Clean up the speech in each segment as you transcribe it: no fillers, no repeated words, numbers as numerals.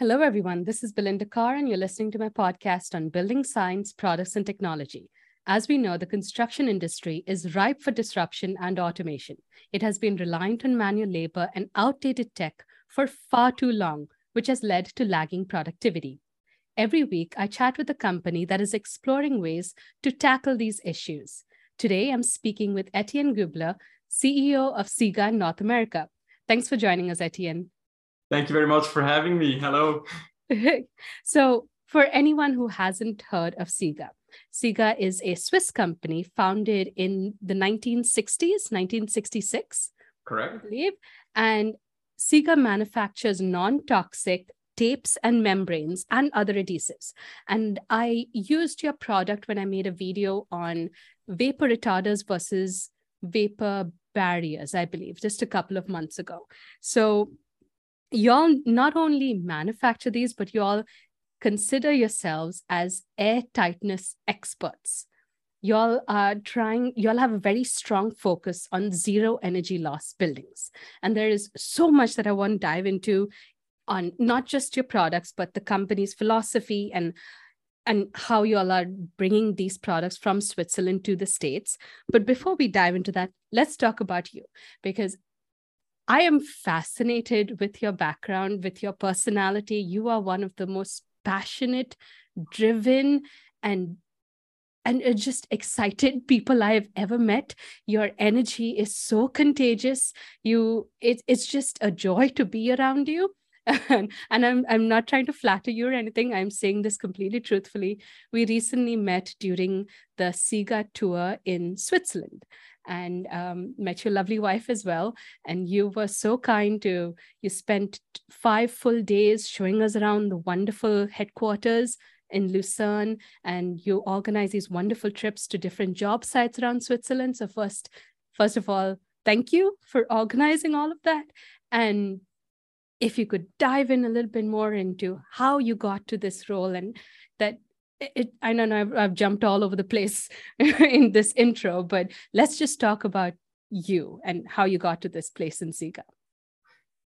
Hello, everyone. This is Belinda Carr, and you're listening to my podcast on building science, products, and technology. As we know, the construction industry is ripe for disruption and automation. It has been reliant on manual labor and outdated tech for far too long, which has led to lagging productivity. Every week, I chat with a company that is exploring ways to tackle these issues. Today, I'm speaking with Etienne Gubler, CEO of SIGA in North America. Thanks for joining us, Etienne. Thank you very much for having me. Hello. So, for anyone who hasn't heard of SIGA, SIGA is a Swiss company founded in the 1966. Correct. I believe. And SIGA manufactures non-toxic tapes and membranes and other adhesives. And I used your product when I made a video on vapor retarders versus vapor barriers, I believe, just a couple of months ago. So y'all not only manufacture these, but y'all consider yourselves as airtightness experts. Y'all are trying, y'all have a very strong focus on zero energy loss buildings. And there is so much that I want to dive into on not just your products, but the company's philosophy and how y'all are bringing these products from Switzerland to the States. But before we dive into that, let's talk about you, because I am fascinated with your background, with your personality. You are one of the most passionate, driven, and just excited people I have ever met. Your energy is so contagious. It's just a joy to be around you. And I'm not trying to flatter you or anything. I'm saying this completely truthfully. We recently met during the SIGA tour in Switzerland and met your lovely wife as well. And you were so kind to, you spent 5 full days showing us around the wonderful headquarters in Lucerne, and you organize these wonderful trips to different job sites around Switzerland. So first of all, thank you for organizing all of that. And if you could dive in a little bit more into how you got to this role and that I don't know, I've jumped all over the place in this intro, but let's just talk about you and how you got to this place in SIGA.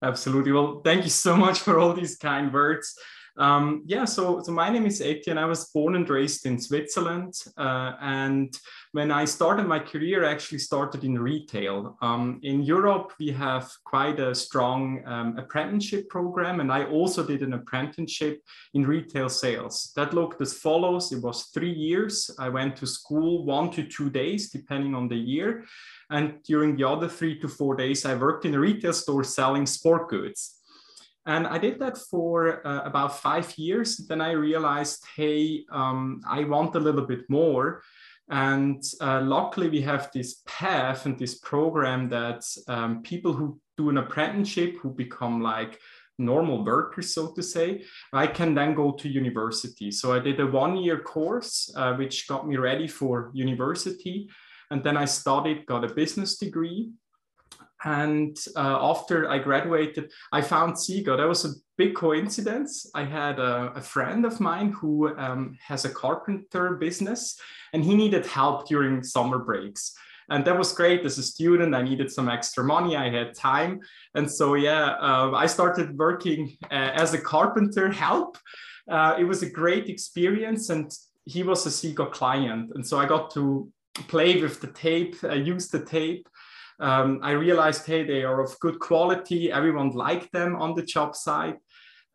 Absolutely. Well, thank you so much for all these kind words. So my name is Etienne. I was born and raised in Switzerland. And when I started my career, I actually started in retail. In Europe, we have quite a strong apprenticeship program. And I also did an apprenticeship in retail sales. That looked as follows. It was 3 years. I went to school 1 to 2 days, depending on the year. And during the other 3 to 4 days, I worked in a retail store selling sport goods. And I did that for about 5 years. Then I realized, hey, I want a little bit more. And luckily, we have this path and this program that people who do an apprenticeship, who become like normal workers, so to say, I can then go to university. So I did a 1-year course, which got me ready for university. And then I studied, got a business degree. And after I graduated, I found SIGA. That was a big coincidence. I had a friend of mine who has a carpenter business, and he needed help during summer breaks. And that was great. As a student, I needed some extra money. I had time. And so, I started working as a carpenter help. It was a great experience, and he was a SIGA client. And so I got to play with the tape, use the tape. I realized, hey, they are of good quality. Everyone liked them on the job site.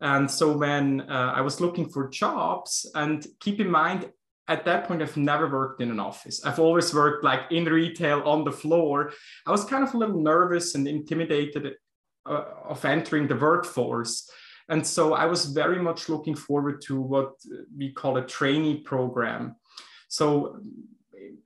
And so when I was looking for jobs, and keep in mind, at that point, I've never worked in an office. I've always worked like in retail on the floor. I was kind of a little nervous and intimidated of entering the workforce. And so I was very much looking forward to what we call a trainee program. So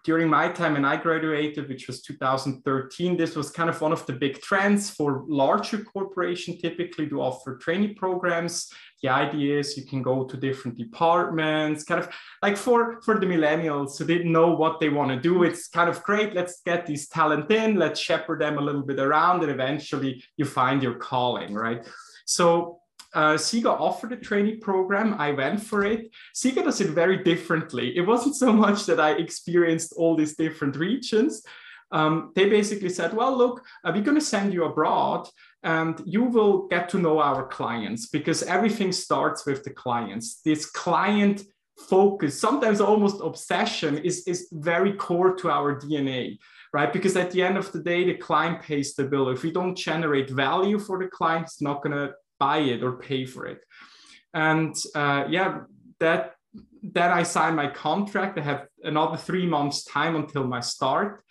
during my time when I graduated, which was 2013, this was kind of one of the big trends for larger corporations typically to offer trainee programs. The idea is you can go to different departments, kind of like for the millennials who didn't know what they want to do. It's kind of great. Let's get these talent in, let's shepherd them a little bit around, and eventually you find your calling, right? So SIGA offered a trainee program. I went for it. SIGA does it very differently. It wasn't so much that I experienced all these different regions. They basically said, well, look, we're going to send you abroad and you will get to know our clients, because everything starts with the clients. This client focus, sometimes almost obsession, is very core to our DNA, right? Because at the end of the day, the client pays the bill. If we don't generate value for the client, it's not going to buy it or pay for it. And yeah, then I signed my contract. I have another 3 months time until my start.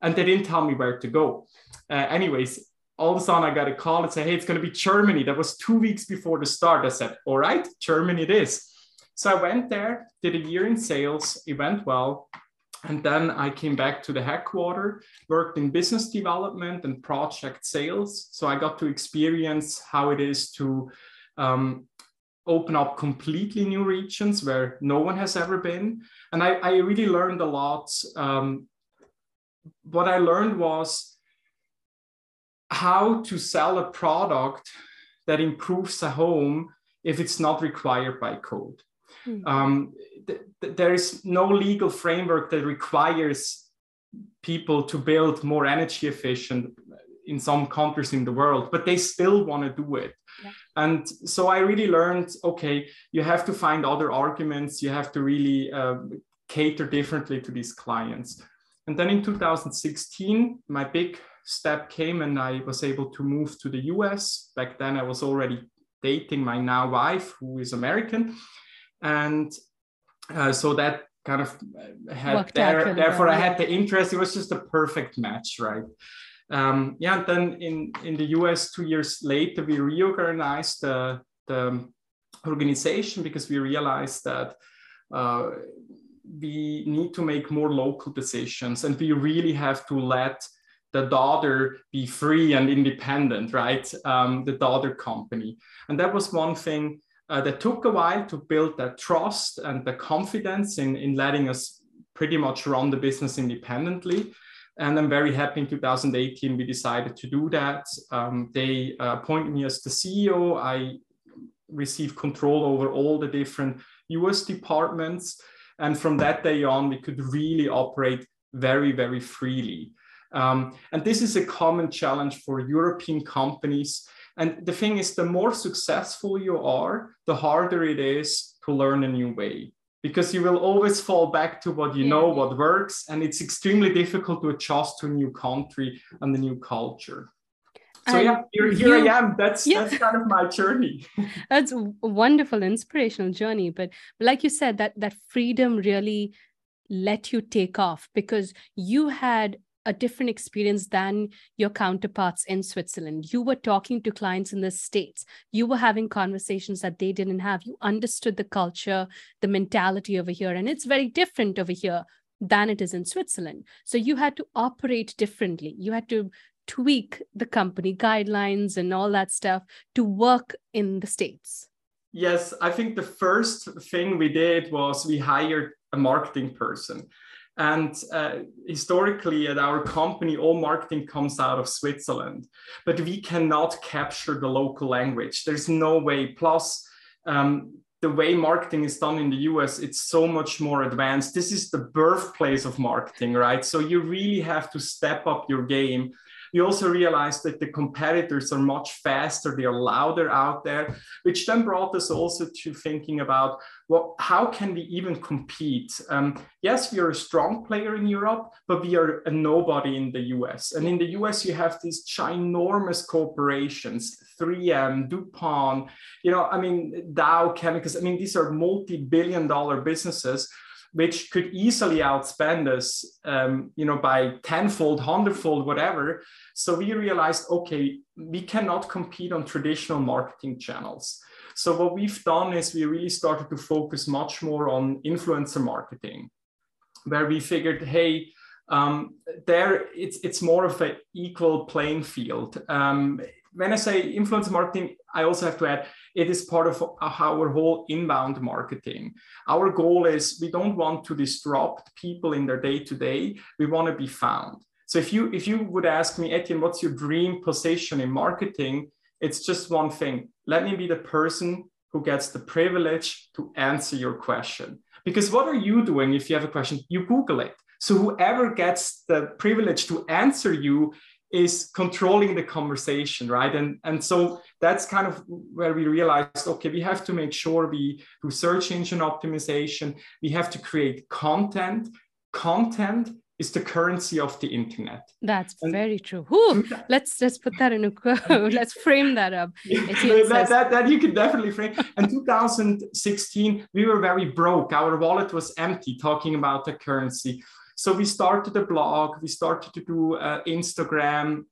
And they didn't tell me where to go. Anyways, all of a sudden I got a call and said, hey, it's going to be Germany. That was 2 weeks before the start. I said, all right, Germany it is. So I went there, did a year in sales, it went well. And then I came back to the headquarters, worked in business development and project sales. So I got to experience how it is to open up completely new regions where no one has ever been. And I really learned a lot. What I learned was how to sell a product that improves a home if it's not required by code. There is no legal framework that requires people to build more energy efficient in some countries in the world, but they still want to do it. Yeah. And so I really learned, okay, you have to find other arguments. You have to really cater differently to these clients. And then in 2016, my big step came and I was able to move to the US. Back then I was already dating my now wife, who is American. And so that kind of had, therefore I had the interest. It was just a perfect match, right? Yeah, and then in the US 2 years later, we reorganized the organization because we realized that we need to make more local decisions and we really have to let the daughter be free and independent, right? The daughter company. And that was one thing that took a while to build that trust and the confidence in letting us pretty much run the business independently. And I'm very happy in 2018, we decided to do that. They appointed me as the CEO. I received control over all the different US departments. And from that day on, we could really operate very, very freely. And this is a common challenge for European companies. And the thing is, the more successful you are, the harder it is to learn a new way, because you will always fall back to what you know, what works. And it's extremely difficult to adjust to a new country and a new culture. So yeah, here I am. That's kind of my journey. That's a wonderful, inspirational journey. But like you said, that freedom really let you take off because you had a different experience than your counterparts in Switzerland. You were talking to clients in the States. You were having conversations that they didn't have. You understood the culture, the mentality over here, and it's very different over here than it is in Switzerland. So you had to operate differently. You had to tweak the company guidelines and all that stuff to work in the States. Yes, I think the first thing we did was we hired a marketing person. And historically at our company, all marketing comes out of Switzerland, but we cannot capture the local language. There's no way. Plus, the way marketing is done in the US, it's so much more advanced. This is the birthplace of marketing, right? So you really have to step up your game. You also realize that the competitors are much faster, they are louder out there, which then brought us also to thinking about, well, how can we even compete? Yes, we are a strong player in Europe, but we are a nobody in the US. And in the US, you have these ginormous corporations, 3M, DuPont, you know, I mean, Dow Chemicals, I mean, these are multi-billion-dollar businesses which could easily outspend us, you know, by tenfold, hundredfold, whatever. So we realized, okay, we cannot compete on traditional marketing channels. So what we've done is we really started to focus much more on influencer marketing, where we figured, hey, there it's more of an equal playing field. When I say influencer marketing, I also have to add, it is part of our whole inbound marketing. Our goal is we don't want to disrupt people in their day-to-day. We want to be found. So if you would ask me, Etienne, what's your dream position in marketing? It's just one thing. Let me be the person who gets the privilege to answer your question. Because what are you doing if you have a question? You Google it. So whoever gets the privilege to answer you is controlling the conversation, right? And so that's kind of where we realized, okay, we have to make sure we do search engine optimization. We have to create content. Content is the currency of the internet. That's very true. Ooh, let's put that in a quote. Let's frame that up. That you can definitely frame. In 2016, we were very broke. Our wallet was empty talking about the currency. So we started a blog, we started to do Instagram,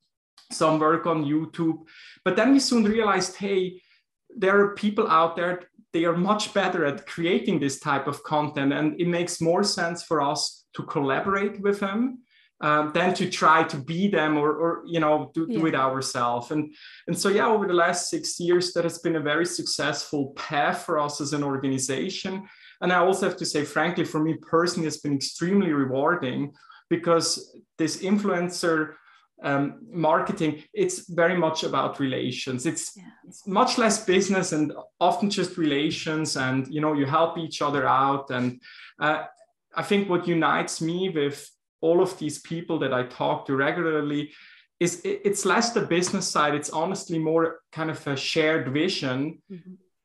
some work on YouTube, but then we soon realized, hey, there are people out there, they are much better at creating this type of content, and it makes more sense for us to collaborate with them than to try to be them or you know, do it ourselves. And so, yeah, over the last 6 years, that has been a very successful path for us as an organization. And I also have to say, frankly, for me personally, it's been extremely rewarding because this influencer marketing, it's very much about relations. It's much less business and often just relations, and, you know, you help each other out. And I think what unites me with all of these people that I talk to regularly is it's less the business side. It's honestly more kind of a shared vision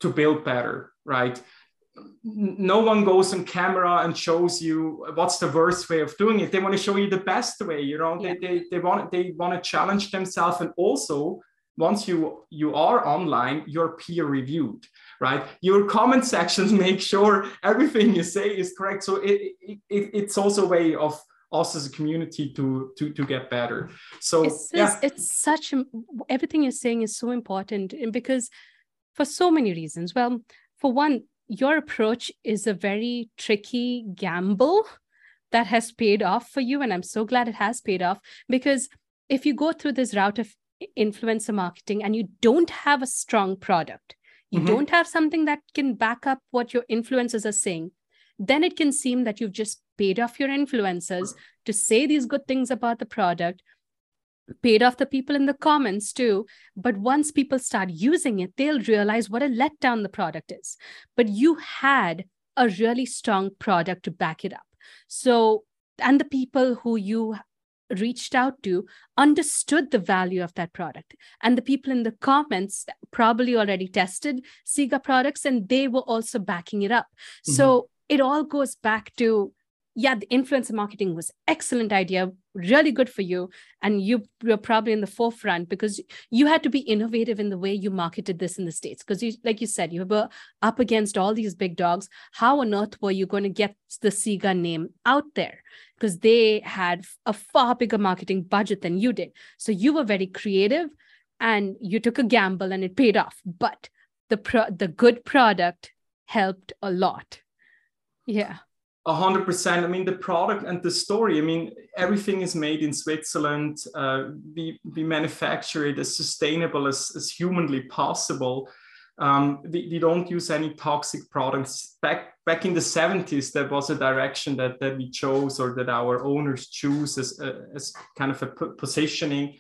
to build better, right? No one goes on camera and shows you what's the worst way of doing it. They want to show you the best way, you know, they want to challenge themselves. And also once you are online, you're peer reviewed, right? Your comment sections make sure everything you say is correct. So it's also a way of us as a community to get better. So it's such, everything you're saying is so important, and because for so many reasons, well, for one, your approach is a very tricky gamble that has paid off for you. And I'm so glad it has paid off, because if you go through this route of influencer marketing and you don't have a strong product, you don't have something that can back up what your influencers are saying, then it can seem that you've just paid off your influencers to say these good things about the product, paid off the people in the comments too. But once people start using it, they'll realize what a letdown the product is. But you had a really strong product to back it up. So, and the people who you reached out to understood the value of that product. And the people in the comments probably already tested SIGA products, and they were also backing it up. Mm-hmm. So it all goes back to, yeah, the influencer marketing was an excellent idea, really good for you. And you were probably in the forefront because you had to be innovative in the way you marketed this in the States. Because you, like you said, you were up against all these big dogs. How on earth were you going to get the SIGA name out there? Because they had a far bigger marketing budget than you did. So you were very creative and you took a gamble and it paid off. But the good product helped a lot. Yeah. 100%. I mean, the product and the story, I mean, everything is made in Switzerland. We manufacture it as sustainable as humanly possible. We don't use any toxic products. Back in the 70s, that was a direction that we chose, or that our owners choose as kind of a positioning.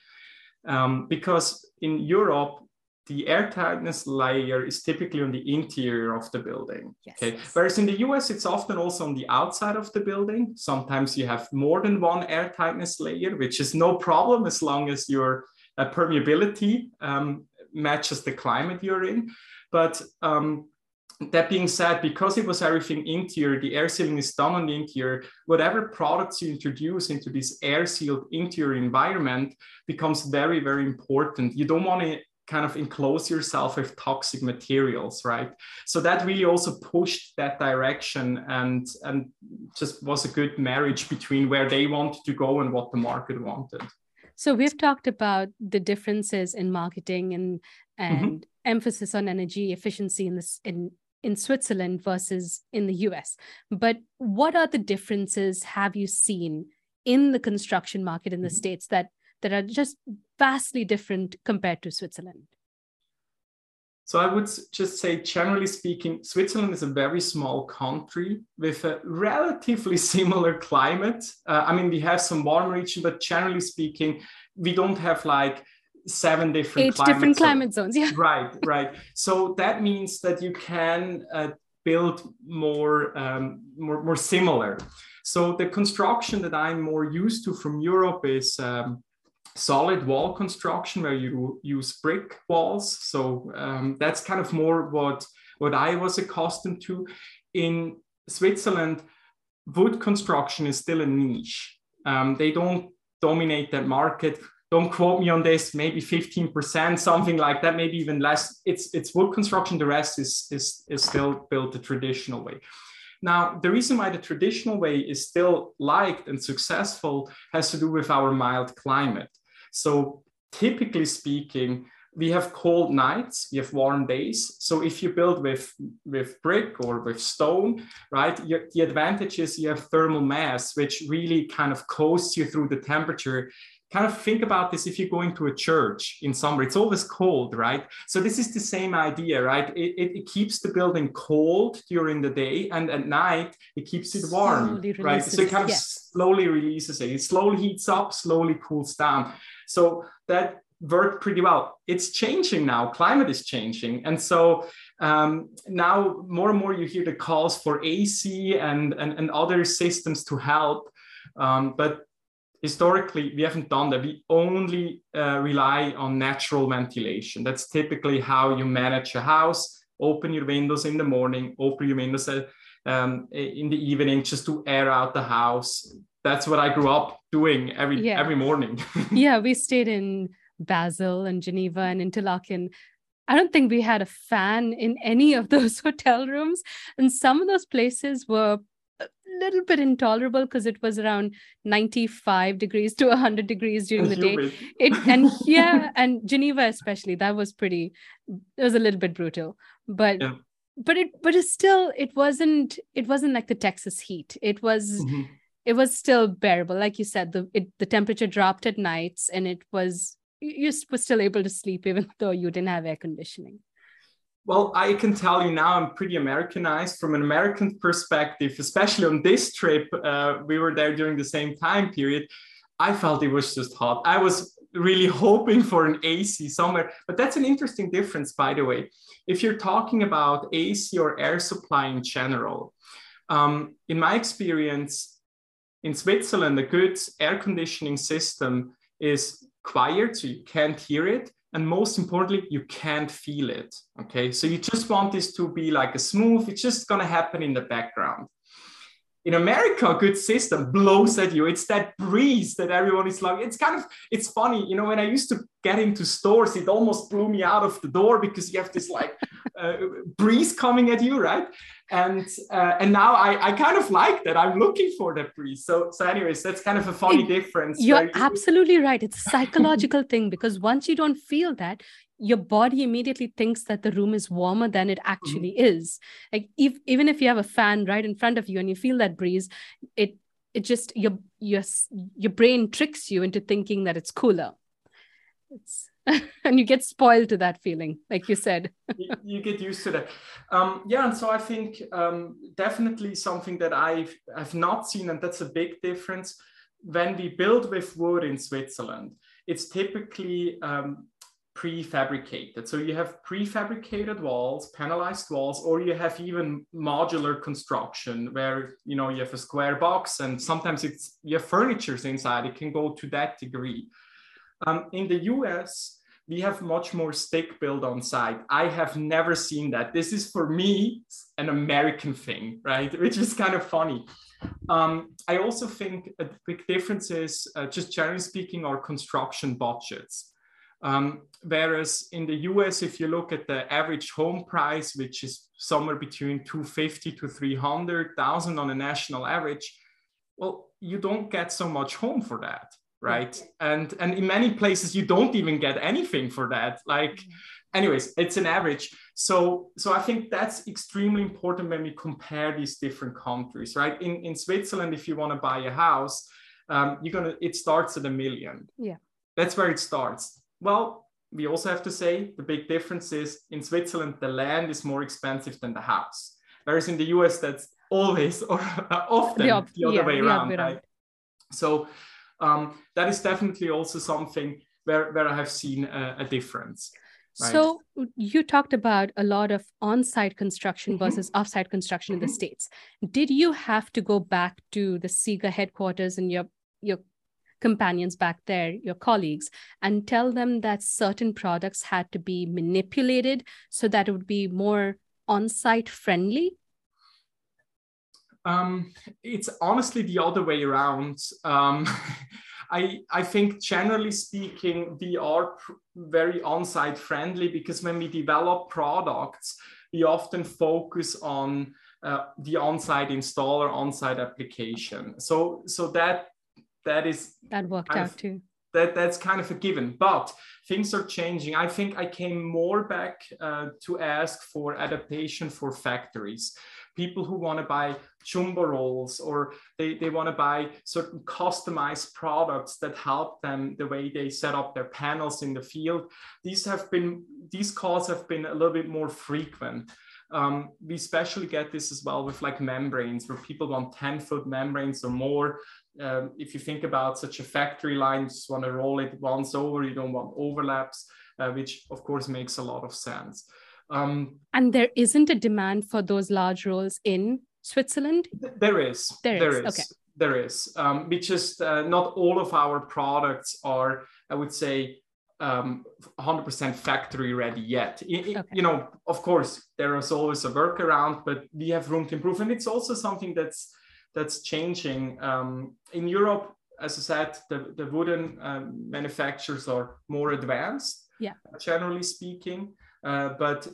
Because in Europe, the airtightness layer is typically on the interior of the building. Yes. Okay? Whereas in the US, it's often also on the outside of the building. Sometimes you have more than one airtightness layer, which is no problem as long as your permeability matches the climate you're in. But that being said, because it was everything interior, the air sealing is done on the interior, whatever products you introduce into this air sealed interior environment becomes very, very important. You don't want to kind of enclose yourself with toxic materials, right? So that really also pushed that direction, and just was a good marriage between where they wanted to go and what the market wanted. So we've talked about the differences in marketing and emphasis on energy efficiency in Switzerland versus in the US. But what are the differences have you seen in the construction market in the States that are just vastly different compared to Switzerland? So I would just say, generally speaking, Switzerland is a very small country with a relatively similar climate. I mean, we have some warm region, but generally speaking, we don't have like eight different climate zones. Yeah. Right. So that means that you can build more, more similar. So the construction that I'm more used to from Europe is solid wall construction, where you use brick walls. So that's kind of more what I was accustomed to. In Switzerland, wood construction is still a niche. They don't dominate that market. Don't quote me on this, maybe 15%, something like that, maybe even less. It's wood construction. The rest is still built the traditional way. Now, the reason why the traditional way is still liked and successful has to do with our mild climate. So typically speaking, we have cold nights, we have warm days. So if you build with brick or with stone, right, the advantage is you have thermal mass, which really kind of coasts you through the temperature. Kind of think about this if you go into a church in summer, it's always cold, right? So this is the same idea, right? It keeps the building cold during the day, and at night, it keeps it warm, right? So it kind of slowly releases it. It slowly heats up, slowly cools down. So that worked pretty well. It's changing now, climate is changing. And so now more and more you hear the calls for AC and other systems to help, but historically, we haven't done that. We only rely on natural ventilation. That's typically how you manage a house. Open your windows in the morning, open your windows in the evening, just to air out the house. That's what I grew up doing every morning. Yeah, we stayed in Basel and Geneva and Interlaken. I don't think we had a fan in any of those hotel rooms. And some of those places were little bit intolerable because it was around 95 degrees to 100 degrees during the day. And Geneva especially, that was pretty, it was a little bit brutal, but it wasn't like the Texas heat. It was, It was still bearable. Like you said, the temperature dropped at nights and it was, you were still able to sleep even though you didn't have air conditioning. Well, I can tell you now I'm pretty Americanized from an American perspective, especially on this trip. We were there during the same time period. I felt it was just hot. I was really hoping for an AC somewhere, but that's an interesting difference, by the way. If you're talking about AC or air supply in general, in my experience, in Switzerland, a good air conditioning system is quiet, so you can't hear it. And most importantly, you can't feel it, okay? So you just want this to be like a smooth, it's just gonna happen in the background. In America, a good system blows at you. It's that breeze that everyone is like, it's funny, you know, when I used to get into stores, it almost blew me out of the door because you have this like breeze coming at you, right? And now I kind of like that. I'm looking for that breeze. So anyways, that's kind of a funny difference. You're absolutely right. It's a psychological thing because once you don't feel that, your body immediately thinks that the room is warmer than it actually is. Like even if you have a fan right in front of you and you feel that breeze, it just your brain tricks you into thinking that it's cooler. And you get spoiled to that feeling, like you said. You get used to that. And so I think definitely something that I've not seen, and that's a big difference. When we build with wood in Switzerland, it's typically prefabricated. So you have prefabricated walls, panelized walls, or you have even modular construction where, you know, you have a square box and sometimes you have furnitures inside. It can go to that degree. In the US, we have much more stick build on site. I have never seen that. This is for me an American thing, right? Which is kind of funny. I also think a big difference is just generally speaking, our construction budgets. Whereas in the US, if you look at the average home price, which is somewhere between $250,000 to $300,000 on a national average, well, you don't get so much home for that. Right. And in many places, you don't even get anything for that. Like, anyways, it's an average. So I think that's extremely important when we compare these different countries, right? In Switzerland, if you want to buy a house, it starts at $1 million. Yeah. That's where it starts. Well, we also have to say the big difference is in Switzerland, the land is more expensive than the house. Whereas in the US, that's always or often the other way around. Right? So that is definitely also something where I have seen a difference. Right. So you talked about a lot of on-site construction versus off-site construction in the States. Did you have to go back to the SIGA headquarters and your companions back there, your colleagues, and tell them that certain products had to be manipulated so that it would be more on-site friendly? It's honestly the other way around. I think generally speaking, we are very on-site friendly because when we develop products, we often focus on the on-site installer, on-site application. So that worked out too. That's kind of a given, but things are changing. I think I came more back to ask for adaptation for factories. People who want to buy jumbo rolls, or they want to buy certain customized products that help them the way they set up their panels in the field. These calls have been a little bit more frequent. We especially get this as well with like membranes, where people want 10-foot membranes or more. If you think about such a factory line, you just want to roll it once over, you don't want overlaps, which of course makes a lot of sense. And there isn't a demand for those large rolls in Switzerland? There is. Okay. There is. We just, not all of our products are, I would say, 100% factory ready yet. You know, of course, there is always a workaround, but we have room to improve. And it's also something that's changing. In Europe, as I said, the wooden manufacturers are more advanced, generally speaking. But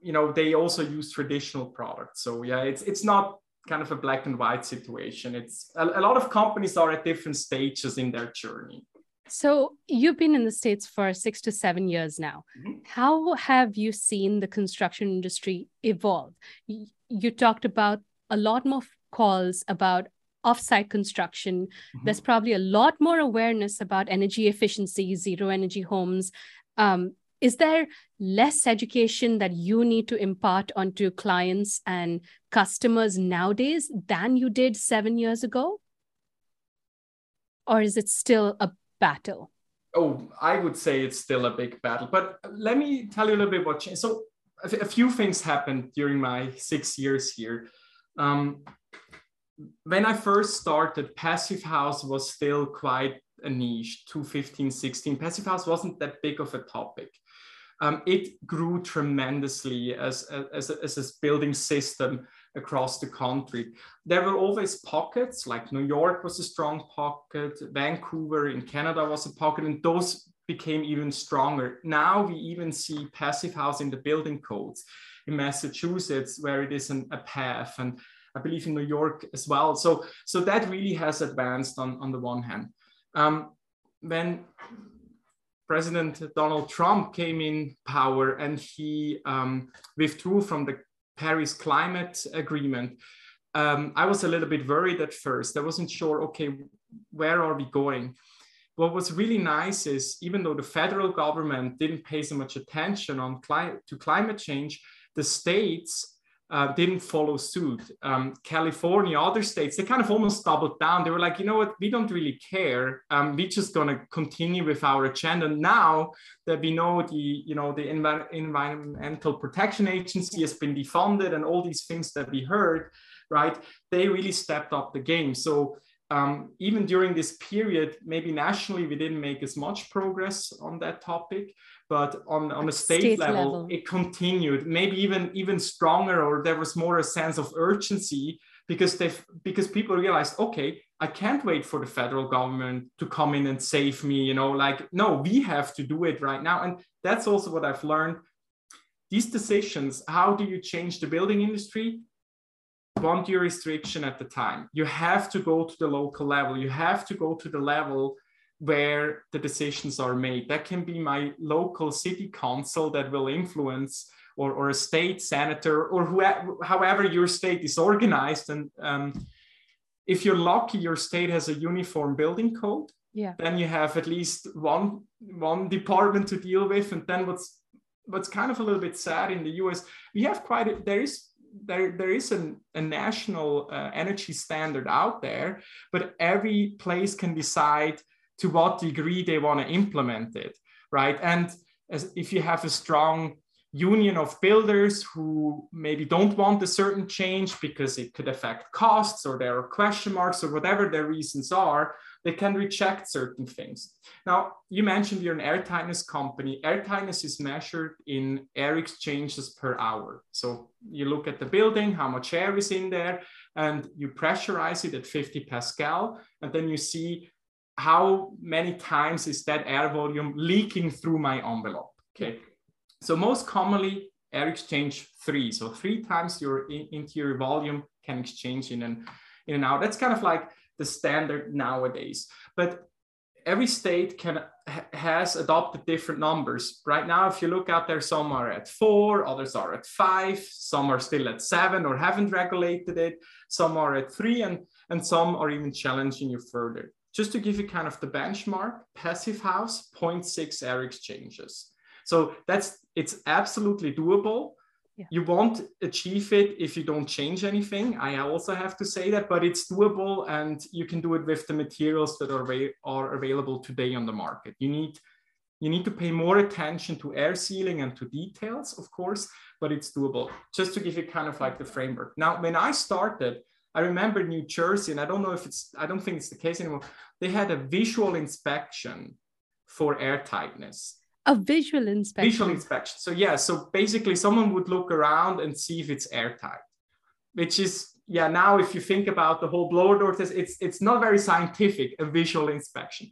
you know, they also use traditional products. So yeah, it's not kind of a black and white situation. It's a lot of companies are at different stages in their journey. So you've been in the States for 6 to 7 years now. Mm-hmm. How have you seen the construction industry evolve? You talked about a lot more calls about offsite construction. Mm-hmm. There's probably a lot more awareness about energy efficiency, zero energy homes. Is there less education that you need to impart onto clients and customers nowadays than you did 7 years ago? Or is it still a battle? Oh, I would say it's still a big battle. But let me tell you a little bit what changed. So a few things happened during my 6 years here. When I first started, Passive House was still quite a niche, 2015, 16. Passive House wasn't that big of a topic. It grew tremendously as a building system across the country. There were always pockets, like New York was a strong pocket, Vancouver in Canada was a pocket, and those became even stronger. Now we even see Passive House in the building codes in Massachusetts, where it is a path, and I believe in New York as well. So that really has advanced on the one hand. When President Donald Trump came in power and he withdrew from the Paris Climate Agreement, I was a little bit worried at first. I wasn't sure, okay, where are we going? What was really nice is, even though the federal government didn't pay so much attention to climate change, the states didn't follow suit. California, other states, they kind of almost doubled down. They were like, you know what, we don't really care. We're just going to continue with our agenda. Now that we know the Environmental Protection Agency has been defunded and all these things that we heard, right? They really stepped up the game. So even during this period, maybe nationally, we didn't make as much progress on that topic, but on a state level, it continued, maybe even stronger, or there was more a sense of urgency because people realized, okay, I can't wait for the federal government to come in and save me, you know, like, no, we have to do it right now. And that's also what I've learned. These decisions, how do you change the building industry? One jurisdiction at the time. You have to go to the local level. You have to go to the level where the decisions are made. That can be my local city council that will influence, or a state senator, or whoever, however your state is organized. And if you're lucky, your state has a uniform building code. Yeah. Then you have at least one department to deal with. And then what's kind of a little bit sad in the US, we have there is a national energy standard out there, but every place can decide to what degree they want to implement it, right? And if you have a strong union of builders who maybe don't want a certain change because it could affect costs or there are question marks or whatever their reasons are, they can reject certain things. Now, you mentioned you're an airtightness company. Airtightness is measured in air exchanges per hour. So you look at the building, how much air is in there, and you pressurize it at 50 Pascal, and then you see how many times is that air volume leaking through my envelope, okay? So most commonly, air exchange 3. So 3 times your interior volume can exchange in and out. That's kind of like the standard nowadays. But every state has adopted different numbers. Right now, if you look out there, some are at 4, others are at 5, some are still at 7 or haven't regulated it, some are at 3, and some are even challenging you further. Just to give you kind of the benchmark, Passive House, 0.6 air exchanges. So it's absolutely doable. Yeah. You won't achieve it if you don't change anything. I also have to say that, but it's doable and you can do it with the materials that are available today on the market. You need to pay more attention to air sealing and to details, of course, but it's doable. Just to give you kind of like the framework. Now, when I started, I remember New Jersey, and I don't think it's the case anymore. They had a visual inspection for air tightness. A visual inspection. Visual inspection. So yeah, so basically someone would look around and see if it's airtight, which is, yeah, now if you think about the whole blower door test, it's not very scientific, a visual inspection.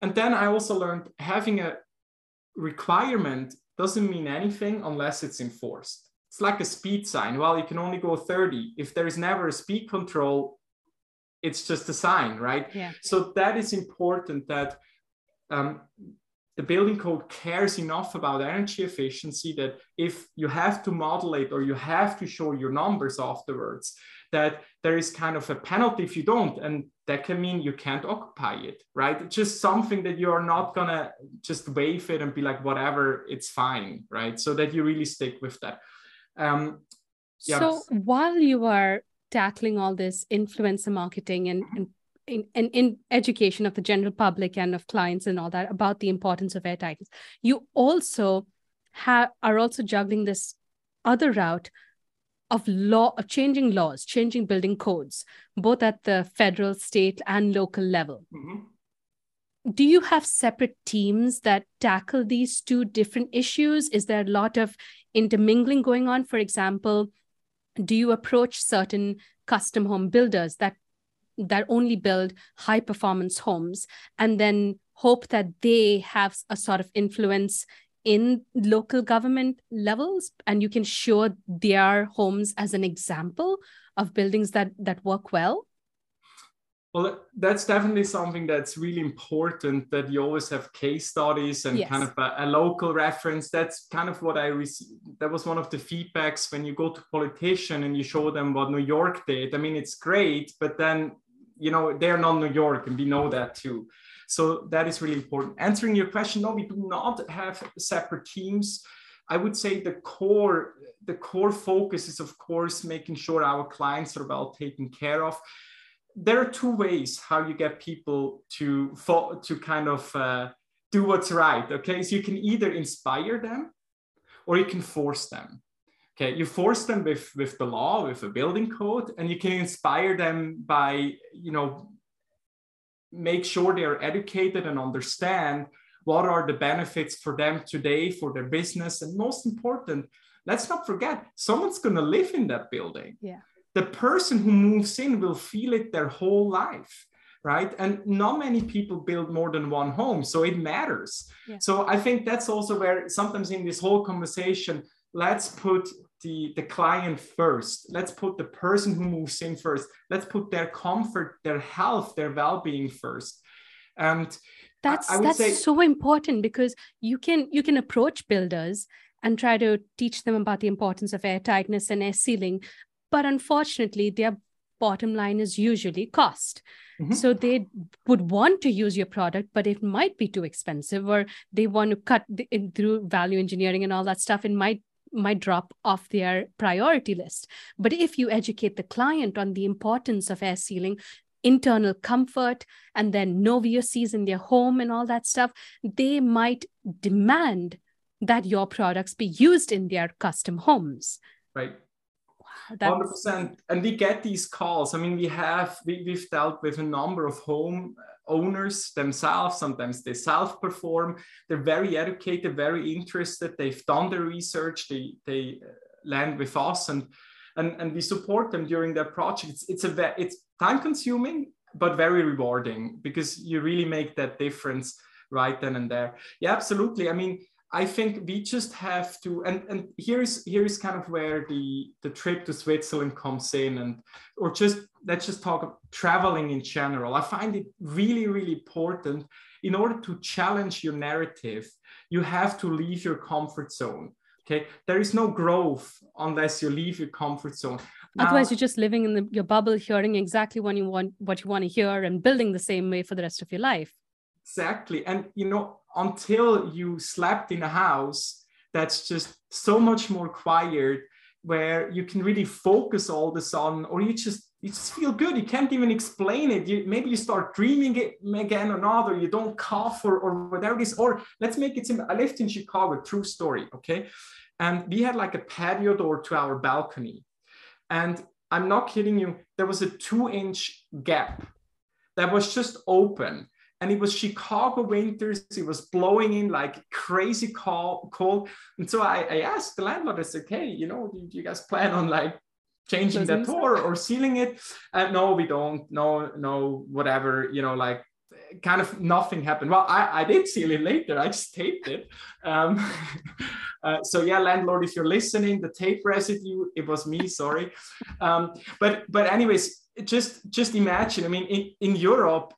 And then I also learned having a requirement doesn't mean anything unless it's enforced. It's like a speed sign. Well, you can only go 30. If there is never a speed control, it's just a sign, right? Yeah. So that is important that... the building code cares enough about energy efficiency that if you have to model it or you have to show your numbers afterwards, that there is kind of a penalty if you don't, and that can mean you can't occupy it, right? It's just something that you are not gonna just waive it and be like, whatever, it's fine, right? So that you really stick with that. Yeah. So while you are tackling all this influencer marketing and in education of the general public and of clients and all that about the importance of airtightness, you also are also juggling this other route of law, of changing laws, changing building codes, both at the federal, state, and local level. Mm-hmm. Do you have separate teams that tackle these two different issues? Is there a lot of intermingling going on? For example, do you approach certain custom home builders that only build high performance homes and then hope that they have a sort of influence in local government levels, and you can show their homes as an example of buildings that work well? Well, that's definitely something that's really important, that you always have case studies and yes, kind of a local reference. That's kind of what I received. That was one of the feedbacks when you go to politician and you show them what New York did. I mean, it's great, but then, you know, they're not New York, and we know that too. So that is really important. Answering your question, no, we do not have separate teams. I would say the core focus is, of course, making sure our clients are well taken care of. There are two ways how you get people to kind of do what's right, okay? So you can either inspire them or you can force them. Okay, you force them with the law, with a building code, and you can inspire them by, you know, make sure they are educated and understand what are the benefits for them today, for their business. And most important, let's not forget, someone's going to live in that building. Yeah. The person who moves in will feel it their whole life, right? And not many people build more than one home, so it matters. Yeah. So I think that's also where sometimes in this whole conversation, let's put the client first. Let's put the person who moves in first. Let's put their comfort, their health, their well-being first. And that's so important, because you can approach builders and try to teach them about the importance of airtightness and air sealing. But unfortunately, their bottom line is usually cost. Mm-hmm. So they would want to use your product, but it might be too expensive, or they want to cut through value engineering and all that stuff. It might drop off their priority list. But if you educate the client on the importance of air sealing, internal comfort, and then no VOCs in their home and all that stuff, they might demand that your products be used in their custom homes. Right. 100%. And we get these calls. I mean, we've dealt with a number of home owners themselves. Sometimes they self-perform. They're very educated, very interested. They've done their research. They land with us and we support them during their projects. It's time-consuming, but very rewarding, because you really make that difference right then and there. Yeah, absolutely. I mean, I think we just have to, and here is kind of where the trip to Switzerland comes in, or just let's just talk about traveling in general. I find it really, really important. In order to challenge your narrative, you have to leave your comfort zone. Okay, there is no growth unless you leave your comfort zone. Otherwise, you're just living in your bubble, hearing exactly what you want to hear, and building the same way for the rest of your life. Exactly, and you know, until you slept in a house that's just so much more quiet, where you can really focus all the sun, or you just feel good. You can't even explain it. Maybe you start dreaming it again or not, or you don't cough or whatever it is. Or let's make it simple. I lived in Chicago, true story, okay? And we had like a patio door to our balcony. And I'm not kidding you, there was a 2-inch gap that was just open. And it was Chicago winters. It was blowing in like crazy cold. And so I asked the landlord, I said, hey, you know, do you guys plan on like changing that door or sealing it? No, we don't. No, whatever, you know, like kind of nothing happened. Well, I did seal it later. I just taped it. So yeah, landlord, if you're listening, the tape residue, it was me, sorry. But anyways, just imagine, I mean, in Europe,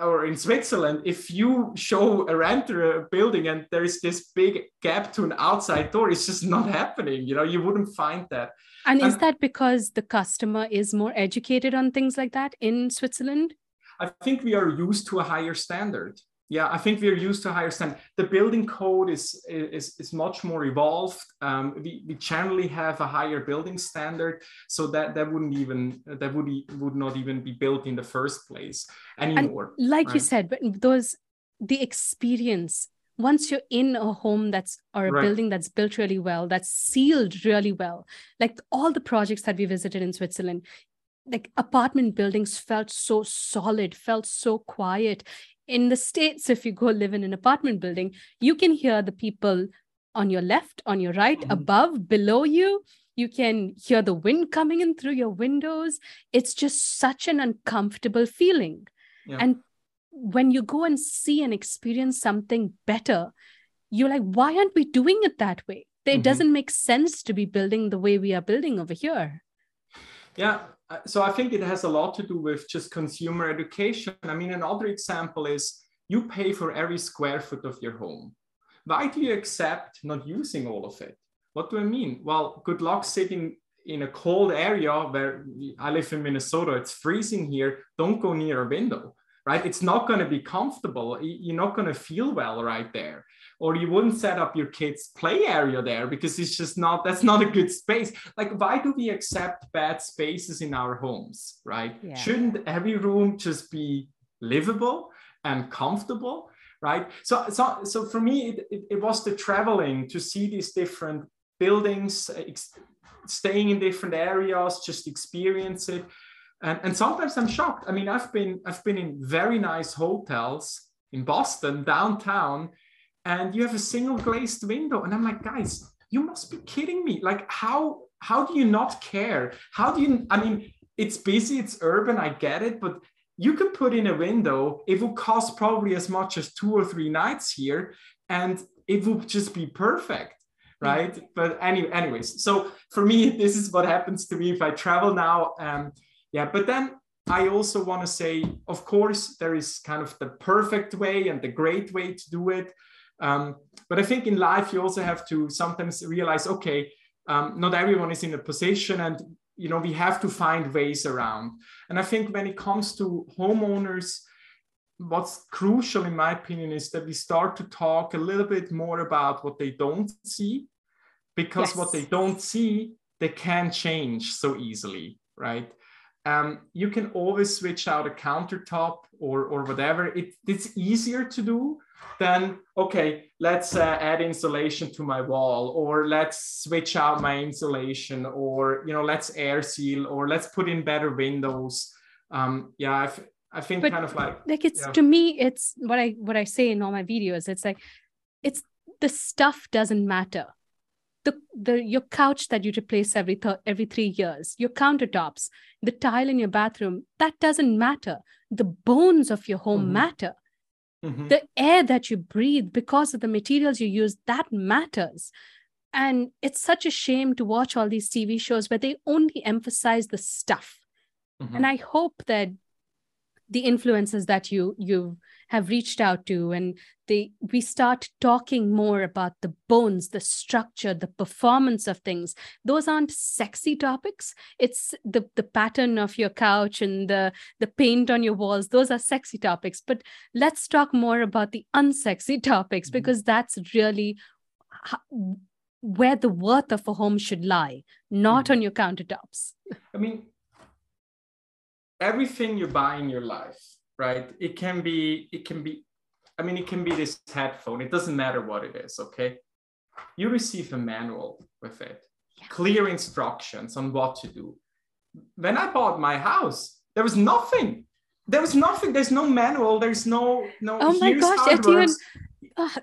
or in Switzerland, if you show a renter a building and there is this big gap to an outside door, it's just not happening. You know, you wouldn't find that. And is that because the customer is more educated on things like that in Switzerland? I think we are used to a higher standard. Yeah, I think we are used to a higher standard. The building code is much more evolved. We generally have a higher building standard, so that would not even be built in the first place anymore. And like right? You said, but the experience once you're in a home or a building that's built really well, that's sealed really well. Like all the projects that we visited in Switzerland, like apartment buildings felt so solid, felt so quiet. In the States, if you go live in an apartment building, you can hear the people on your left, on your right, above, below you. You can hear the wind coming in through your windows. It's just such an uncomfortable feeling. Yeah. And when you go and see and experience something better, you're like, why aren't we doing it that way? It doesn't make sense to be building the way we are building over here. Yeah. So I think it has a lot to do with just consumer education. I mean, another example is you pay for every square foot of your home. Why do you accept not using all of it? What do I mean? Well, good luck sitting in a cold area where I live in Minnesota. It's freezing here. Don't go near a window, right? It's not going to be comfortable. You're not going to feel well right there. Or you wouldn't set up your kids' play area there because it's just that's not a good space. Like, why do we accept bad spaces in our homes, right? Yeah. Shouldn't every room just be livable and comfortable, right? So for me, it was the traveling to see these different buildings, staying in different areas, just experience it. And sometimes I'm shocked. I mean, I've been in very nice hotels in Boston, downtown, and you have a single glazed window. And I'm like, guys, you must be kidding me. Like, how do you not care? I mean, it's busy, it's urban, I get it, but you could put in a window. It would cost probably as much as 2 or 3 nights here, and it would just be perfect, right? Mm-hmm. But anyways, so for me, this is what happens to me if I travel now. Yeah, but then I also want to say, of course, there is kind of the perfect way and the great way to do it. But I think in life, you also have to sometimes realize, okay, not everyone is in a position, and, you know, we have to find ways around. And I think when it comes to homeowners, what's crucial, in my opinion, is that we start to talk a little bit more about what they don't see, because What they don't see, they can change so easily, right? You can always switch out a countertop or whatever. It's easier to do. then okay, let's add insulation to my wall, or let's switch out my insulation, or, you know, let's air seal, or let's put in better windows. Yeah, I think but kind of like it's, yeah. To me, it's what I say in all my videos. It's like, it's the stuff doesn't matter. Your couch that you replace every 3 years, your countertops, the tile in your bathroom, that doesn't matter. The bones of your home matter. Mm-hmm. The air that you breathe because of the materials you use, that matters. And it's such a shame to watch all these TV shows where they only emphasize the stuff. Mm-hmm. And I hope that the influencers that you have reached out to, and we start talking more about the bones, the structure, the performance of things. Those aren't sexy topics. It's the pattern of your couch and the paint on your walls. Those are sexy topics, but let's talk more about the unsexy topics, because that's really where the worth of a home should lie, not on your countertops. I mean, everything you buy in your life, right? It can be this headphone. It doesn't matter what it is, okay? You receive a manual with it, clear instructions on what to do. When I bought my house, there was nothing. There's no manual. There's no. Oh my gosh, Etienne,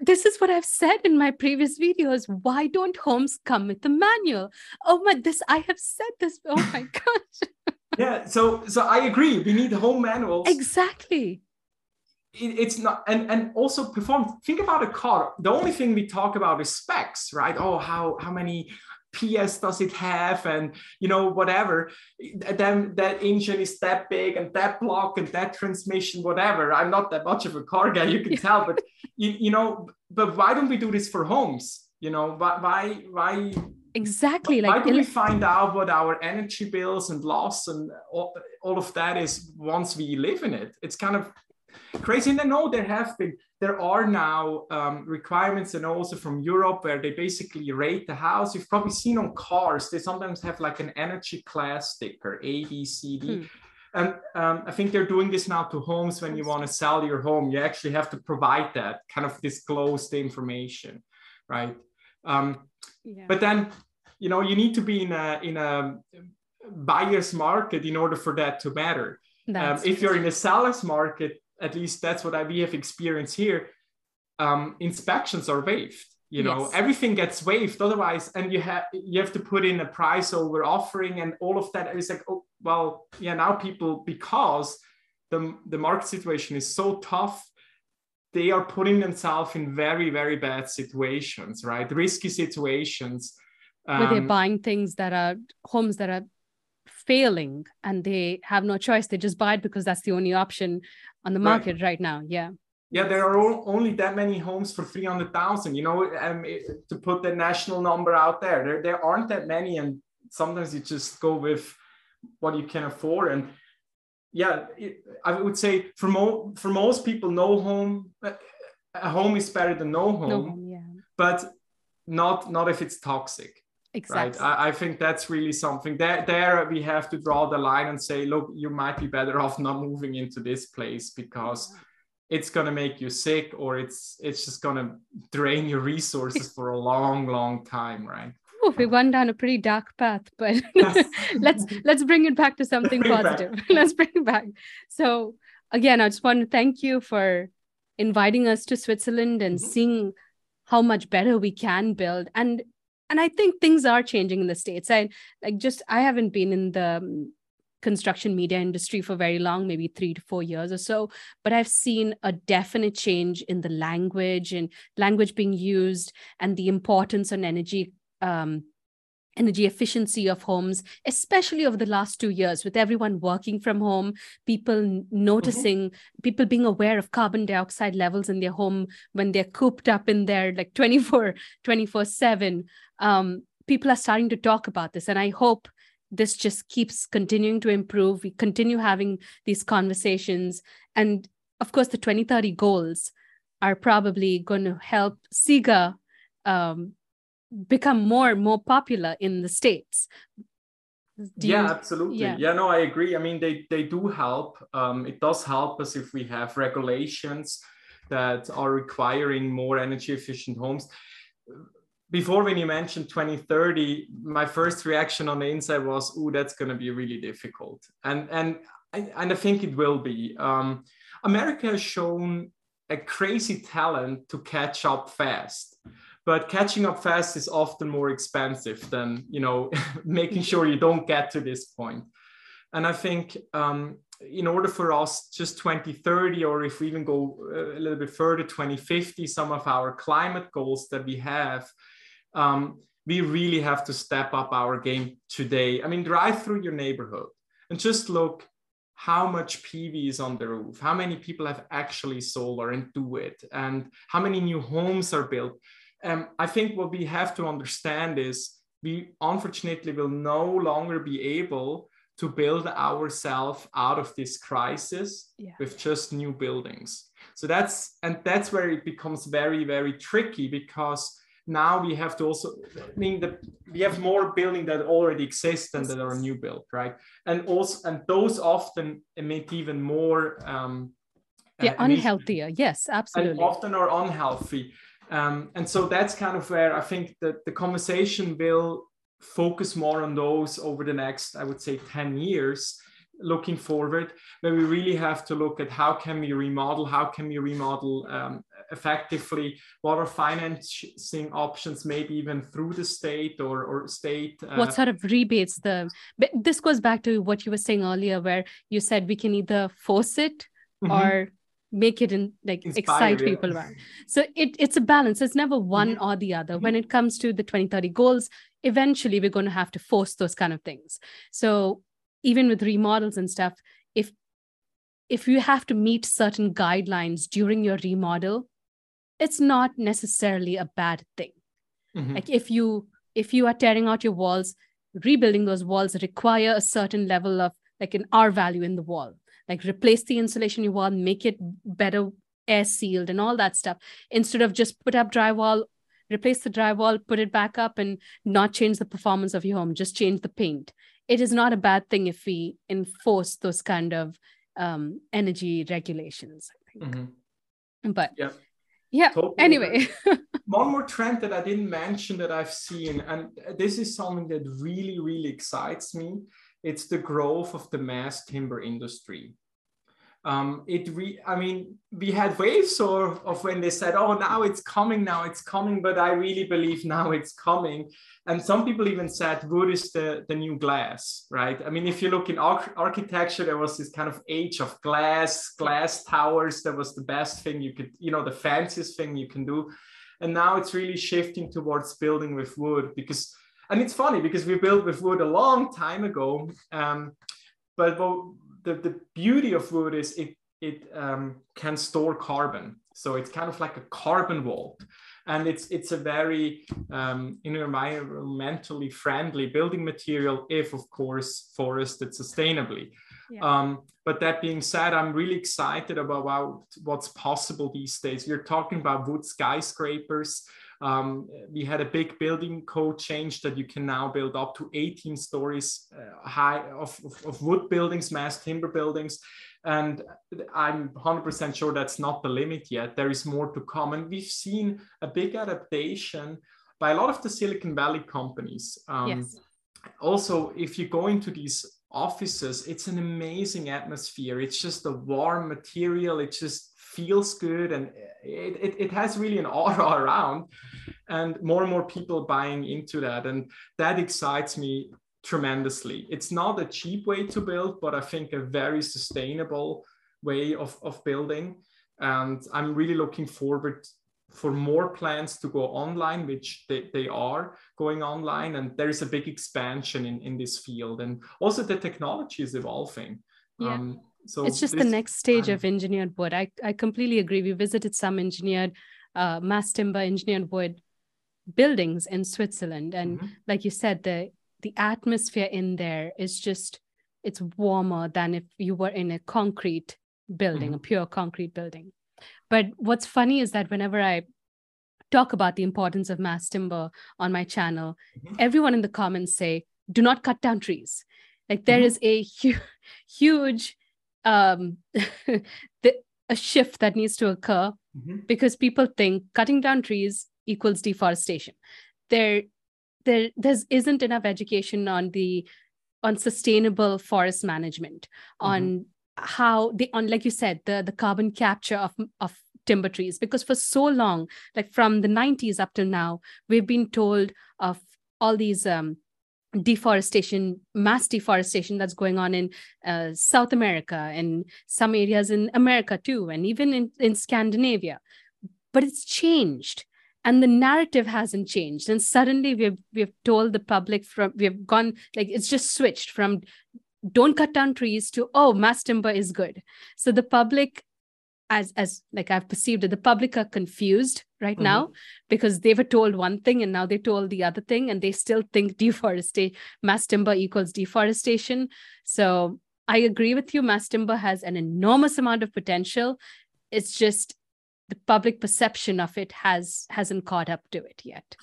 this is what I've said in my previous videos. Why don't homes come with a manual? Oh my, I have said this. Oh my gosh. Yeah, so I agree. We need home manuals. Exactly. It's not, and also perform. Think about a car. The only thing we talk about is specs, right? Oh, how many PS does it have, and you know, whatever. Then that engine is that big, and that block, and that transmission, whatever. I'm not that much of a car guy, you can tell. But you know, but why don't we do this for homes? You know, why? Exactly. Like, why do we find out what our energy bills and loss and all of that is once we live in it? It's kind of crazy. And I know there are now requirements, and also from Europe, where they basically rate the house. You've probably seen on cars, they sometimes have like an energy class sticker, A, B, C, D. And I think they're doing this now to homes. When you want to sell your home, you actually have to provide that, kind of disclose the information, right? But then, you know, you need to be in a buyer's market in order for that to matter. If you're in a seller's market, at least that's what we have experienced here. Inspections are waived. You know, everything gets waived otherwise, and you have to put in a price over offering and all of that. It's like, oh well, yeah. Now people, because the market situation is so tough, they are putting themselves in very, very bad situations, right? Risky situations. Where they're buying things that are homes that are failing, and they have no choice. They just buy it because that's the only option on the market right now. Yeah. Yeah, there are only that many homes for 300,000, you know, to put the national number out there. There aren't that many. And sometimes you just go with what you can afford. And yeah, I would say for most people, a home is better than no home, but not if it's toxic. Exactly. Right? I think that's really something there we have to draw the line and say, look, you might be better off not moving into this place, because it's going to make you sick, or it's just going to drain your resources for a long, long time, right? Ooh, we went down a pretty dark path, but let's bring it back to something positive. Let's bring it back. So again, I just want to thank you for inviting us to Switzerland and seeing how much better we can build. And I think things are changing in the States. I haven't been in the construction media industry for very long, maybe 3 to 4 years or so, but I've seen a definite change in the language and language being used, and the importance on energy efficiency of homes, especially over the last 2 years, with everyone working from home, people noticing, people being aware of carbon dioxide levels in their home when they're cooped up in there, like 24/7. People are starting to talk about this, and I hope this just keeps continuing to improve. We continue having these conversations, and of course the 2030 goals are probably going to help SIGA become more and more popular in the States. Absolutely. Yeah, no, I agree. I mean, they do help. It does help us if we have regulations that are requiring more energy efficient homes. Before, when you mentioned 2030, my first reaction on the inside was, oh, that's going to be really difficult. And I think it will be. America has shown a crazy talent to catch up fast, but catching up fast is often more expensive than, you know, making sure you don't get to this point. And I think in order for us, just 2030, or if we even go a little bit further, 2050, some of our climate goals that we have, we really have to step up our game today. I mean, drive through your neighborhood and just look how much PV is on the roof, how many people have actually solar and do it, and how many new homes are built. I think what we have to understand is we unfortunately will no longer be able to build ourselves out of this crisis with just new buildings. So that's where it becomes very, very tricky, because now we have to also, I mean, we have more buildings that already exist than that are new built, right? And also, and those often emit even more. They're unhealthier, yes, absolutely. And often are unhealthy. And so that's kind of where I think that the conversation will focus more on those over the next, I would say, 10 years, looking forward, where we really have to look at how can we remodel effectively, what are financing options, maybe even through the state or state. What sort of rebates? This goes back to what you were saying earlier, where you said we can either force it or make it and like inspire, excite people around. So it's a balance. It's never one or the other. When it comes to the 2030 goals, eventually we're going to have to force those kind of things. So even with remodels and stuff, if you have to meet certain guidelines during your remodel, it's not necessarily a bad thing. Like if you are tearing out your walls, rebuilding those walls require a certain level of like an R value in the wall. Like replace the insulation you want, make it better air sealed and all that stuff. Instead of just put up drywall, replace the drywall, put it back up and not change the performance of your home, just change the paint. It is not a bad thing if we enforce those kind of energy regulations, I think. But yeah, totally. Anyway. One more trend that I didn't mention that I've seen, and this is something that really, really excites me. It's the growth of the mass timber industry. I mean, we had waves of when they said, oh, now it's coming, but I really believe now it's coming. And some people even said wood is the new glass, right? I mean, if you look in architecture, there was this kind of age of glass towers. That was the best thing you could, you know, the fanciest thing you can do. And now it's really shifting towards building with wood, because, and it's funny because we built with wood a long time ago, but the beauty of wood is it can store carbon. So it's kind of like a carbon vault. And it's a very environmentally friendly building material if, of course, forested sustainably. Yeah. But that being said, I'm really excited about what's possible these days. We're talking about wood skyscrapers. We had a big building code change that you can now build up to 18 stories high of wood buildings, mass timber buildings. And I'm 100% sure that's not the limit yet. There is more to come. And we've seen a big adaptation by a lot of the Silicon Valley companies. Yes. Also, if you go into these offices, it's an amazing atmosphere. It's just a warm material. It just feels good, and it has really an aura around, and more people buying into that, and that excites me tremendously. It's not a cheap way to build, but I think a very sustainable way of building, and I'm really looking forward for more plans to go online, which they are going online, and there is a big expansion in this field, and also the technology is evolving. Yeah. So it's just the next stage of engineered wood. I completely agree. We visited some engineered mass timber engineered wood buildings in Switzerland. And like you said, the atmosphere in there is just, it's warmer than if you were in a concrete building, a pure concrete building. But what's funny is that whenever I talk about the importance of mass timber on my channel, everyone in the comments say, do not cut down trees. Like there is a huge a shift that needs to occur because people think cutting down trees equals deforestation. There isn't enough education on sustainable forest management, on how they, on, like you said, the carbon capture of timber trees, because for so long, like from the 90s up till now, we've been told of all these deforestation, mass deforestation that's going on in South America and some areas in America too, and even in Scandinavia. But it's changed, and the narrative hasn't changed. And suddenly we've told the public we've gone, like, it's just switched from don't cut down trees to, oh, mass timber is good. So the public, as like I've perceived it, the public are confused right now, because they were told one thing and now they're told the other thing, and they still think mass timber equals deforestation. So I agree with you, mass timber has an enormous amount of potential. It's just the public perception of it hasn't caught up to it yet.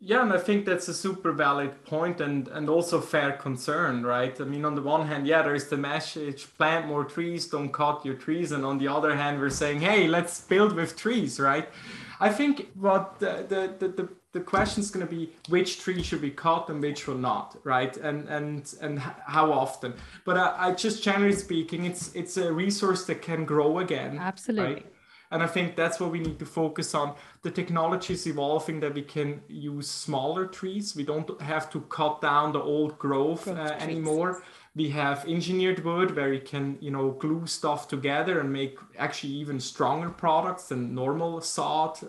Yeah, and I think that's a super valid point and also fair concern, right? I mean, on the one hand, yeah, there's the message, plant more trees, don't cut your trees. And on the other hand, we're saying, hey, let's build with trees, right? I think what the question is going to be, which tree should be cut and which will not, right? And how often? But I just, generally speaking, it's a resource that can grow again. Absolutely. Right? And I think that's what we need to focus on. The technology is evolving that we can use smaller trees. We don't have to cut down the old growth anymore. We have engineered wood where you can, glue stuff together and make actually even stronger products than normal sawed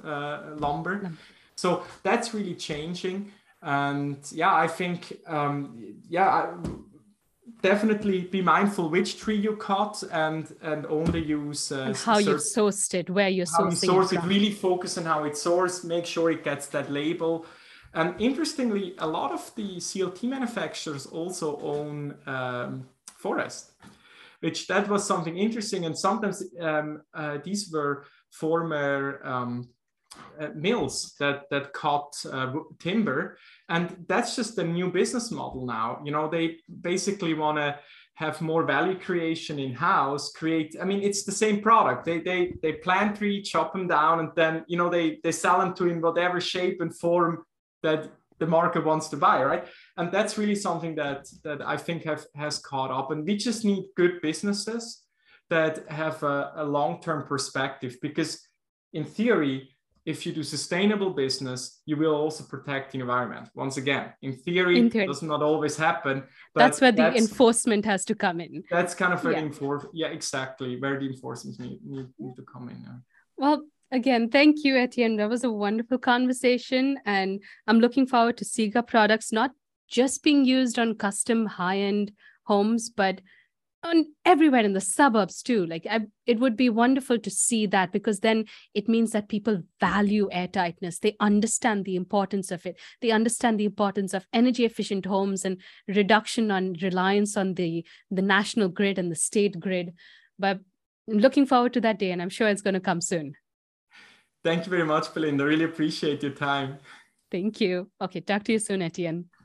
lumber. So that's really changing. And yeah, I think, definitely be mindful which tree you cut and only use and how you sourced it, where you're sourcing it. Really focus on how it's sourced, make sure it gets that label. And interestingly, a lot of the CLT manufacturers also own forest, which that was something interesting. And sometimes these were former mills that cut timber, and that's just a new business model now. They basically want to have more value creation in house. It's the same product. They plant trees, chop them down, and then they sell them to in whatever shape and form that the market wants to buy, right? And that's really something that I think has caught up, and we just need good businesses that have a long-term perspective, because in theory, if you do sustainable business, you will also protect the environment. Once again, in theory. It does not always happen. But that's where the enforcement has to come in. That's kind of where where the enforcement need to come in. Yeah. Well, again, thank you, Etienne. That was a wonderful conversation. And I'm looking forward to SIGA products not just being used on custom high-end homes, but and everywhere in the suburbs too. It would be wonderful to see that, because then it means that people value airtightness. They understand the importance of it. They understand the importance of energy efficient homes and reduction on reliance on the national grid and the state grid. But I'm looking forward to that day, and I'm sure it's going to come soon. Thank you very much, Belinda. I really appreciate your time. Thank you. Okay, talk to you soon, Etienne.